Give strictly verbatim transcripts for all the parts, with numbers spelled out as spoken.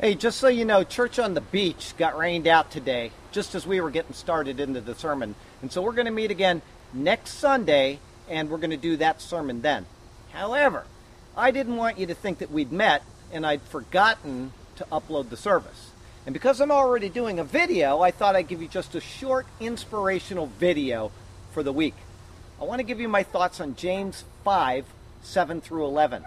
Hey, just so you know, Church on the Beach got rained out today, just as we were getting started into the sermon. And so we're going to meet again next Sunday, and we're going to do that sermon then. However, I didn't want you to think that we'd met and I'd forgotten to upload the service. And because I'm already doing a video, I thought I'd give you just a short inspirational video for the week. I want to give you my thoughts on James five, seven through eleven.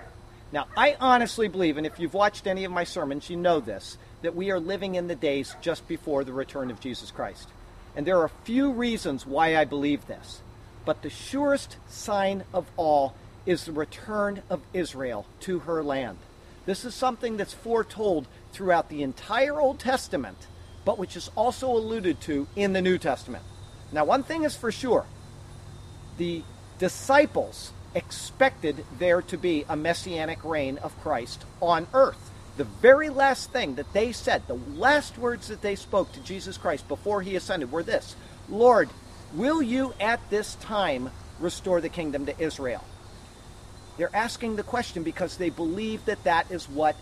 Now, I honestly believe, and if you've watched any of my sermons, you know this, that we are living in the days just before the return of Jesus Christ. And there are a few reasons why I believe this. But the surest sign of all is the return of Israel to her land. This is something that's foretold throughout the entire Old Testament, but which is also alluded to in the New Testament. Now, one thing is for sure. The disciples expected there to be a messianic reign of Christ on earth. The very last thing that they said, the last words that they spoke to Jesus Christ before he ascended were this: Lord, will you at this time restore the kingdom to Israel? They're asking the question because they believe that that is what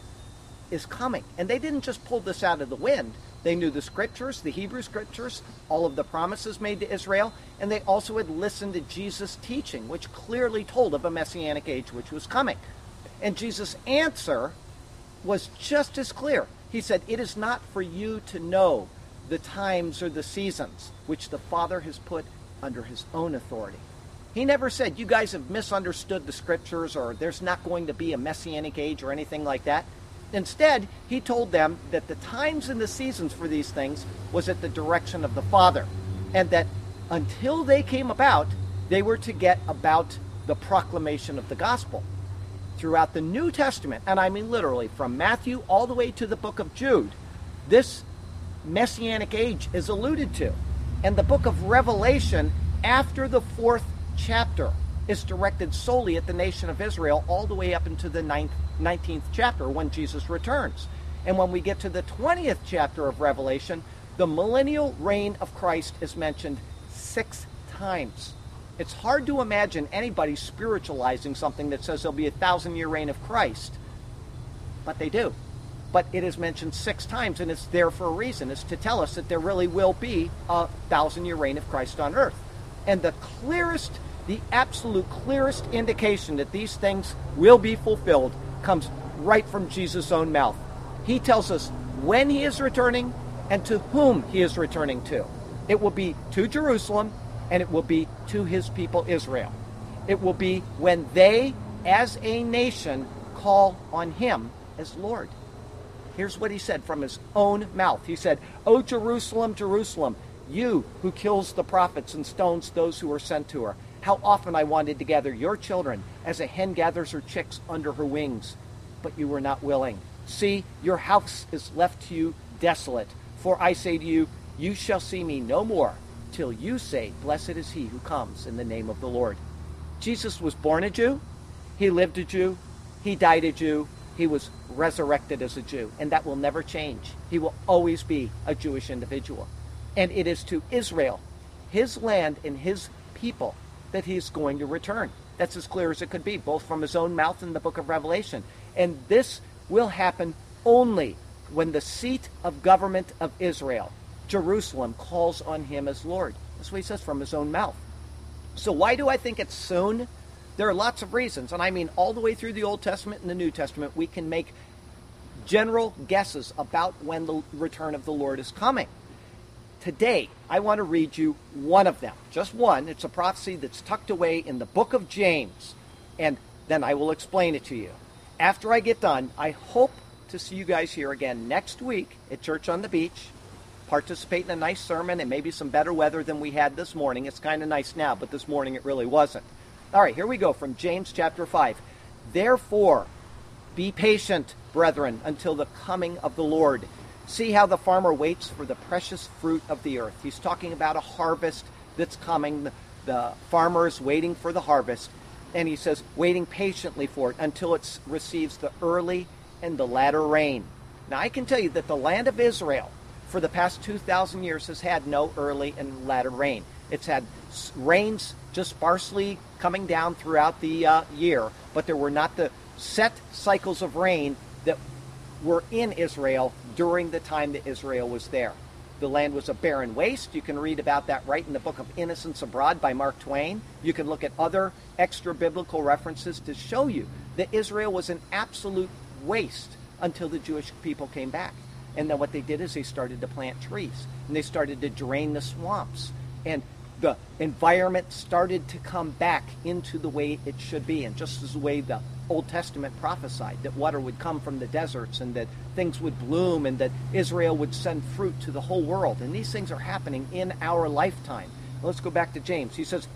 is coming. And they didn't just pull this out of the wind. They knew the scriptures, the Hebrew scriptures, all of the promises made to Israel, and they also had listened to Jesus' teaching, which clearly told of a messianic age which was coming. And Jesus' answer was just as clear. He said, it is not for you to know the times or the seasons, which the Father has put under his own authority. He never said, you guys have misunderstood the scriptures, or there's not going to be a messianic age or anything like that. Instead, he told them that the times and the seasons for these things was at the direction of the Father, and that until they came about, they were to get about the proclamation of the gospel. Throughout the New Testament, and I mean literally from Matthew all the way to the book of Jude, this messianic age is alluded to. And the book of Revelation, after the fourth chapter, is directed solely at the nation of Israel all the way up into the ninth nineteenth chapter when Jesus returns. And when we get to the twentieth chapter of Revelation, the millennial reign of Christ is mentioned six times. It's hard to imagine anybody spiritualizing something that says there'll be a thousand year reign of Christ, but they do. But it is mentioned six times, and it's there for a reason. It's to tell us that there really will be a thousand year reign of Christ on earth. And the clearest, the absolute clearest indication that these things will be fulfilled comes right from Jesus' own mouth. He tells us when he is returning and to whom he is returning to. It will be to Jerusalem, and it will be to his people Israel. It will be when they, as a nation, call on him as Lord. Here's what he said from his own mouth. He said, O Jerusalem, Jerusalem, you who kills the prophets and stones those who are sent to her. How often I wanted to gather your children as a hen gathers her chicks under her wings, but you were not willing. See, your house is left to you desolate. For I say to you, you shall see me no more till you say, blessed is he who comes in the name of the Lord. Jesus was born a Jew. He lived a Jew. He died a Jew. He was resurrected as a Jew. And that will never change. He will always be a Jewish individual. And it is to Israel, his land and his people, that he's going to return. That's as clear as it could be, both from his own mouth in the book of Revelation. And this will happen only when the seat of government of Israel, Jerusalem, calls on him as Lord. That's what he says from his own mouth. So why do I think it's soon? There are lots of reasons, and I mean all the way through the Old Testament and the New Testament, we can make general guesses about when the return of the Lord is coming. Today, I want to read you one of them, just one. It's a prophecy that's tucked away in the book of James, and then I will explain it to you. After I get done, I hope to see you guys here again next week at Church on the Beach. Participate in a nice sermon and maybe some better weather than we had this morning. It's kind of nice now, but this morning it really wasn't. All right, here we go from James chapter five. Therefore, be patient, brethren, until the coming of the Lord. See how the farmer waits for the precious fruit of the earth. He's talking about a harvest that's coming. The, the farmer is waiting for the harvest. And he says, waiting patiently for it until it receives the early and the latter rain. Now, I can tell you that the land of Israel for the past two thousand years has had no early and latter rain. It's had rains just sparsely coming down throughout the uh, year, but there were not the set cycles of rain that were in Israel during the time that Israel was there. The land was a barren waste. You can read about that right in the book of Innocents Abroad by Mark Twain. You can look at other extra-biblical references to show you that Israel was an absolute waste until the Jewish people came back. And then what they did is they started to plant trees, and they started to drain the swamps, and the environment started to come back into the way it should be. And just as the way the Old Testament prophesied that water would come from the deserts and that things would bloom and that Israel would send fruit to the whole world. And these things are happening in our lifetime. Let's go back to James. He says,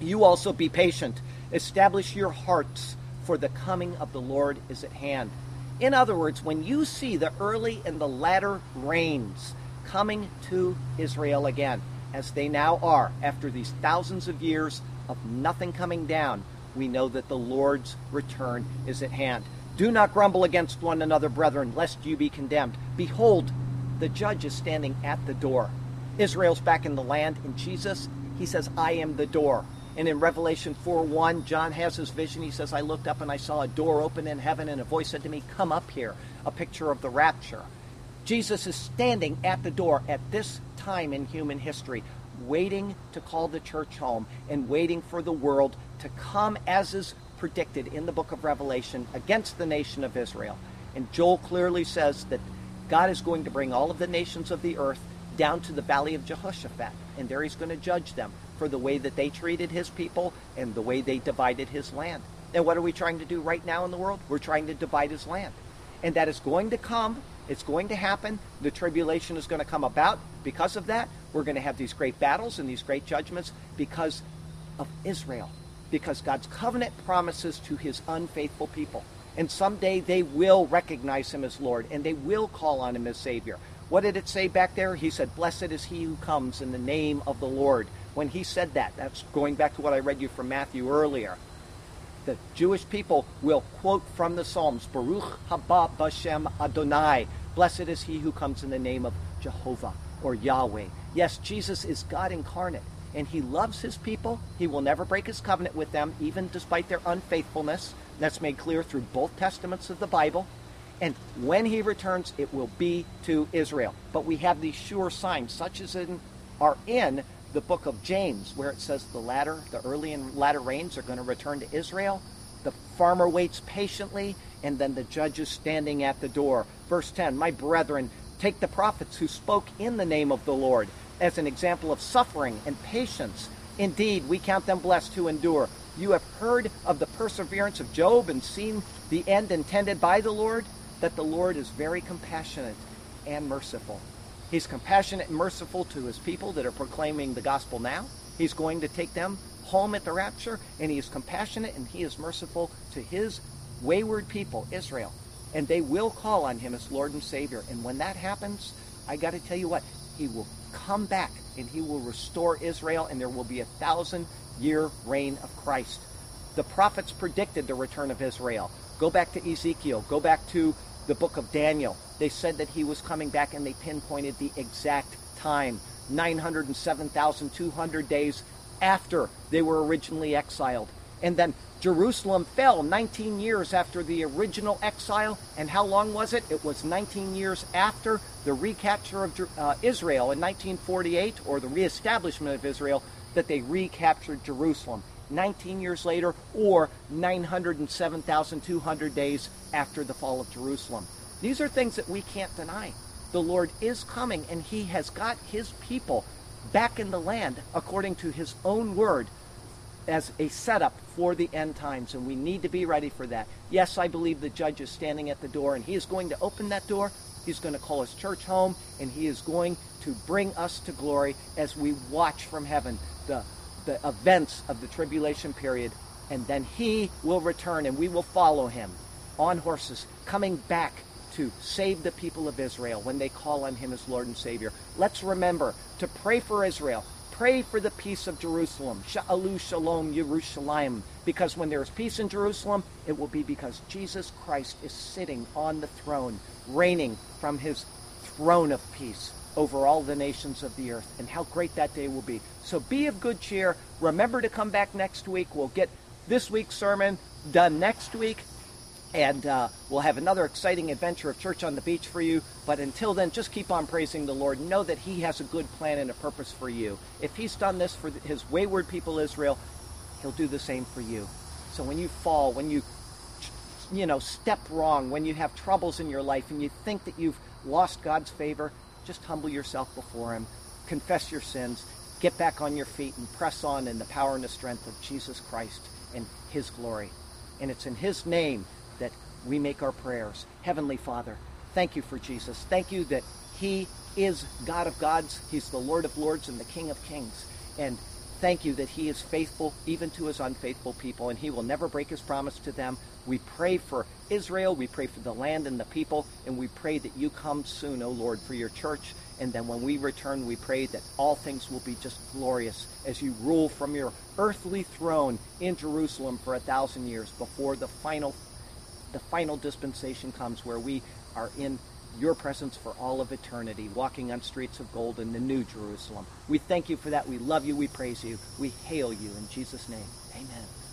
"You also be patient. Establish your hearts, for the coming of the Lord is at hand." In other words, when you see the early and the latter rains coming to Israel again, as they now are, after these thousands of years of nothing coming down, we know that the Lord's return is at hand. "Do not grumble against one another, brethren, lest you be condemned. Behold, the judge is standing at the door." Israel's back in the land, and Jesus, he says, "I am the door." And in Revelation four one, John has his vision. He says, "I looked up and I saw a door open in heaven, and a voice said to me, 'Come up here,'" a picture of the rapture. Jesus is standing at the door at this time in human history, waiting to call the church home and waiting for the world to come as is predicted in the book of Revelation against the nation of Israel. And Joel clearly says that God is going to bring all of the nations of the earth down to the valley of Jehoshaphat, and there he's going to judge them for the way that they treated his people and the way they divided his land. And what are we trying to do right now in the world? We're trying to divide his land. And that is going to come. It's going to happen. The tribulation is going to come about because of that. We're going to have these great battles and these great judgments because of Israel, because God's covenant promises to his unfaithful people. And someday they will recognize him as Lord, and they will call on him as Savior. What did it say back there? He said, "Blessed is he who comes in the name of the Lord." When he said that, that's going back to what I read you from Matthew earlier. The Jewish people will quote from the Psalms, "Baruch haba b'shem Adonai." Blessed is he who comes in the name of Jehovah or Yahweh. Yes, Jesus is God incarnate, and he loves his people. He will never break his covenant with them, even despite their unfaithfulness. That's made clear through both testaments of the Bible. And when he returns, it will be to Israel. But we have these sure signs, such as in, are in the book of James, where it says the latter, the early and latter rains are going to return to Israel. The farmer waits patiently, and then the judge is standing at the door. Verse ten, "My brethren, take the prophets who spoke in the name of the Lord as an example of suffering and patience. Indeed, we count them blessed who endure. You have heard of the perseverance of Job and seen the end intended by the Lord, that the Lord is very compassionate and merciful." He's compassionate and merciful to his people that are proclaiming the gospel now. He's going to take them home at the rapture, and he is compassionate and he is merciful to his wayward people, Israel, and they will call on him as Lord and Savior. And when that happens, I got to tell you what, he will come back and he will restore Israel, and there will be a thousand year reign of Christ. The prophets predicted the return of Israel. Go back to Ezekiel, go back to the book of Daniel. They said that he was coming back, and they pinpointed the exact time, nine hundred seven thousand two hundred days after they were originally exiled. And then Jerusalem fell nineteen years after the original exile. And how long was it? It was nineteen years after the recapture of uh, Israel in nineteen forty-eight, or the reestablishment of Israel, that they recaptured Jerusalem. nineteen years later, or nine hundred seven thousand two hundred days after the fall of Jerusalem. These are things that we can't deny. The Lord is coming, and he has got his people back in the land according to his own word, as a setup for the end times, and we need to be ready for that. Yes, I believe the judge is standing at the door, and he is going to open that door. He's going to call his church home, and he is going to bring us to glory as we watch from heaven the, the events of the tribulation period. And then he will return, and we will follow him on horses, coming back to save the people of Israel when they call on him as Lord and Savior. Let's remember to pray for Israel. Pray for the peace of Jerusalem. Sha'alu shalom Yerushalaim. Because when there is peace in Jerusalem, it will be because Jesus Christ is sitting on the throne, reigning from his throne of peace over all the nations of the earth. And how great that day will be. So be of good cheer. Remember to come back next week. We'll get this week's sermon done next week. And uh, we'll have another exciting adventure of Church on the Beach for you. But until then, just keep on praising the Lord. Know that He has a good plan and a purpose for you. If He's done this for His wayward people, Israel, He'll do the same for you. So when you fall, when you, you know, step wrong, when you have troubles in your life and you think that you've lost God's favor, just humble yourself before Him. Confess your sins. Get back on your feet and press on in the power and the strength of Jesus Christ and His glory. And it's in His name that we make our prayers. Heavenly Father, thank you for Jesus. Thank you that He is God of gods. He's the Lord of lords and the King of kings. And thank you that He is faithful even to His unfaithful people, and He will never break His promise to them. We pray for Israel. We pray for the land and the people. And we pray that you come soon, O Lord, for your church. And then when we return, we pray that all things will be just glorious as you rule from your earthly throne in Jerusalem for a thousand years before the final The final dispensation comes, where we are in your presence for all of eternity, walking on streets of gold in the new Jerusalem. We thank you for that. We love you. We praise you. We hail you in Jesus' name. Amen.